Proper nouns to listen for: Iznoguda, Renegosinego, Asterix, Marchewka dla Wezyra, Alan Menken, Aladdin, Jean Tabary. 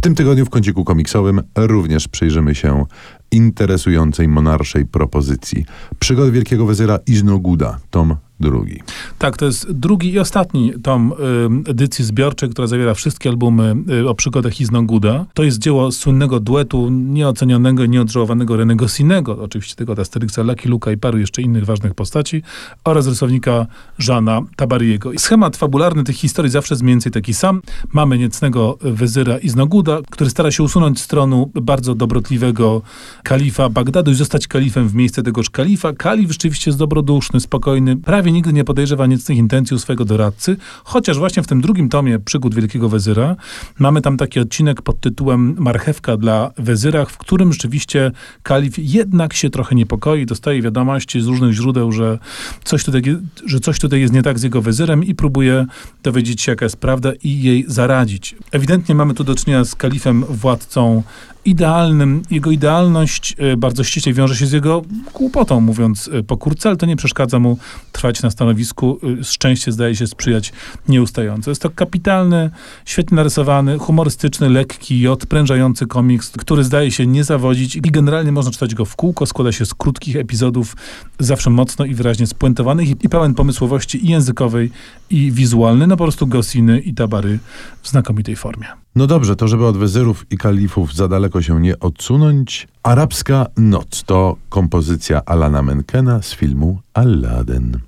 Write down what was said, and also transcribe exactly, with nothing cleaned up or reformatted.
W tym tygodniu w kąciku komiksowym również przyjrzymy się interesującej monarszej propozycji. Przygody Wielkiego Wezyra Iznoguda, tom drugi. Tak, to jest drugi i ostatni tom y, edycji zbiorczej, która zawiera wszystkie albumy y, o przygodach Iznoguda. To jest dzieło słynnego duetu nieocenionego i nieodżałowanego Renegosinego, oczywiście tego od Asterixa, Lucky Luka i paru jeszcze innych ważnych postaci, oraz rysownika Jeana Tabary'ego. Schemat fabularny tych historii zawsze jest mniej więcej taki sam. Mamy niecnego wezyra Iznoguda, który stara się usunąć z tronu bardzo dobrotliwego kalifa Bagdadu i zostać kalifem w miejsce tegoż kalifa. Kalif rzeczywiście jest dobroduszny, spokojny, prawie nigdy nie podejrzewa niecnych intencji u swojego doradcy, chociaż właśnie w tym drugim tomie Przygód Wielkiego Wezyra mamy tam taki odcinek pod tytułem Marchewka dla Wezyra, w którym rzeczywiście kalif jednak się trochę niepokoi, dostaje wiadomości z różnych źródeł, że coś tutaj, że coś tutaj jest nie tak z jego wezyrem i próbuje dowiedzieć się, jaka jest prawda i jej zaradzić. Ewidentnie mamy tu do czynienia z kalifem władcą idealnym. Jego idealność bardzo ściśle wiąże się z jego głupotą, mówiąc pokrótce, ale to nie przeszkadza mu trwać na stanowisku. Szczęście zdaje się sprzyjać nieustająco. Jest to kapitalny, świetnie narysowany, humorystyczny, lekki i odprężający komiks, który zdaje się nie zawodzić i generalnie można czytać go w kółko. Składa się z krótkich epizodów, zawsze mocno i wyraźnie spuentowanych i, i pełen pomysłowości i językowej, i wizualnej. No po prostu Gosiny i Tabary w znakomitej formie. No dobrze, to żeby od wezyrów i kalifów za daleko się nie odsunąć, Arabska noc to kompozycja Alana Menkena z filmu Aladdin.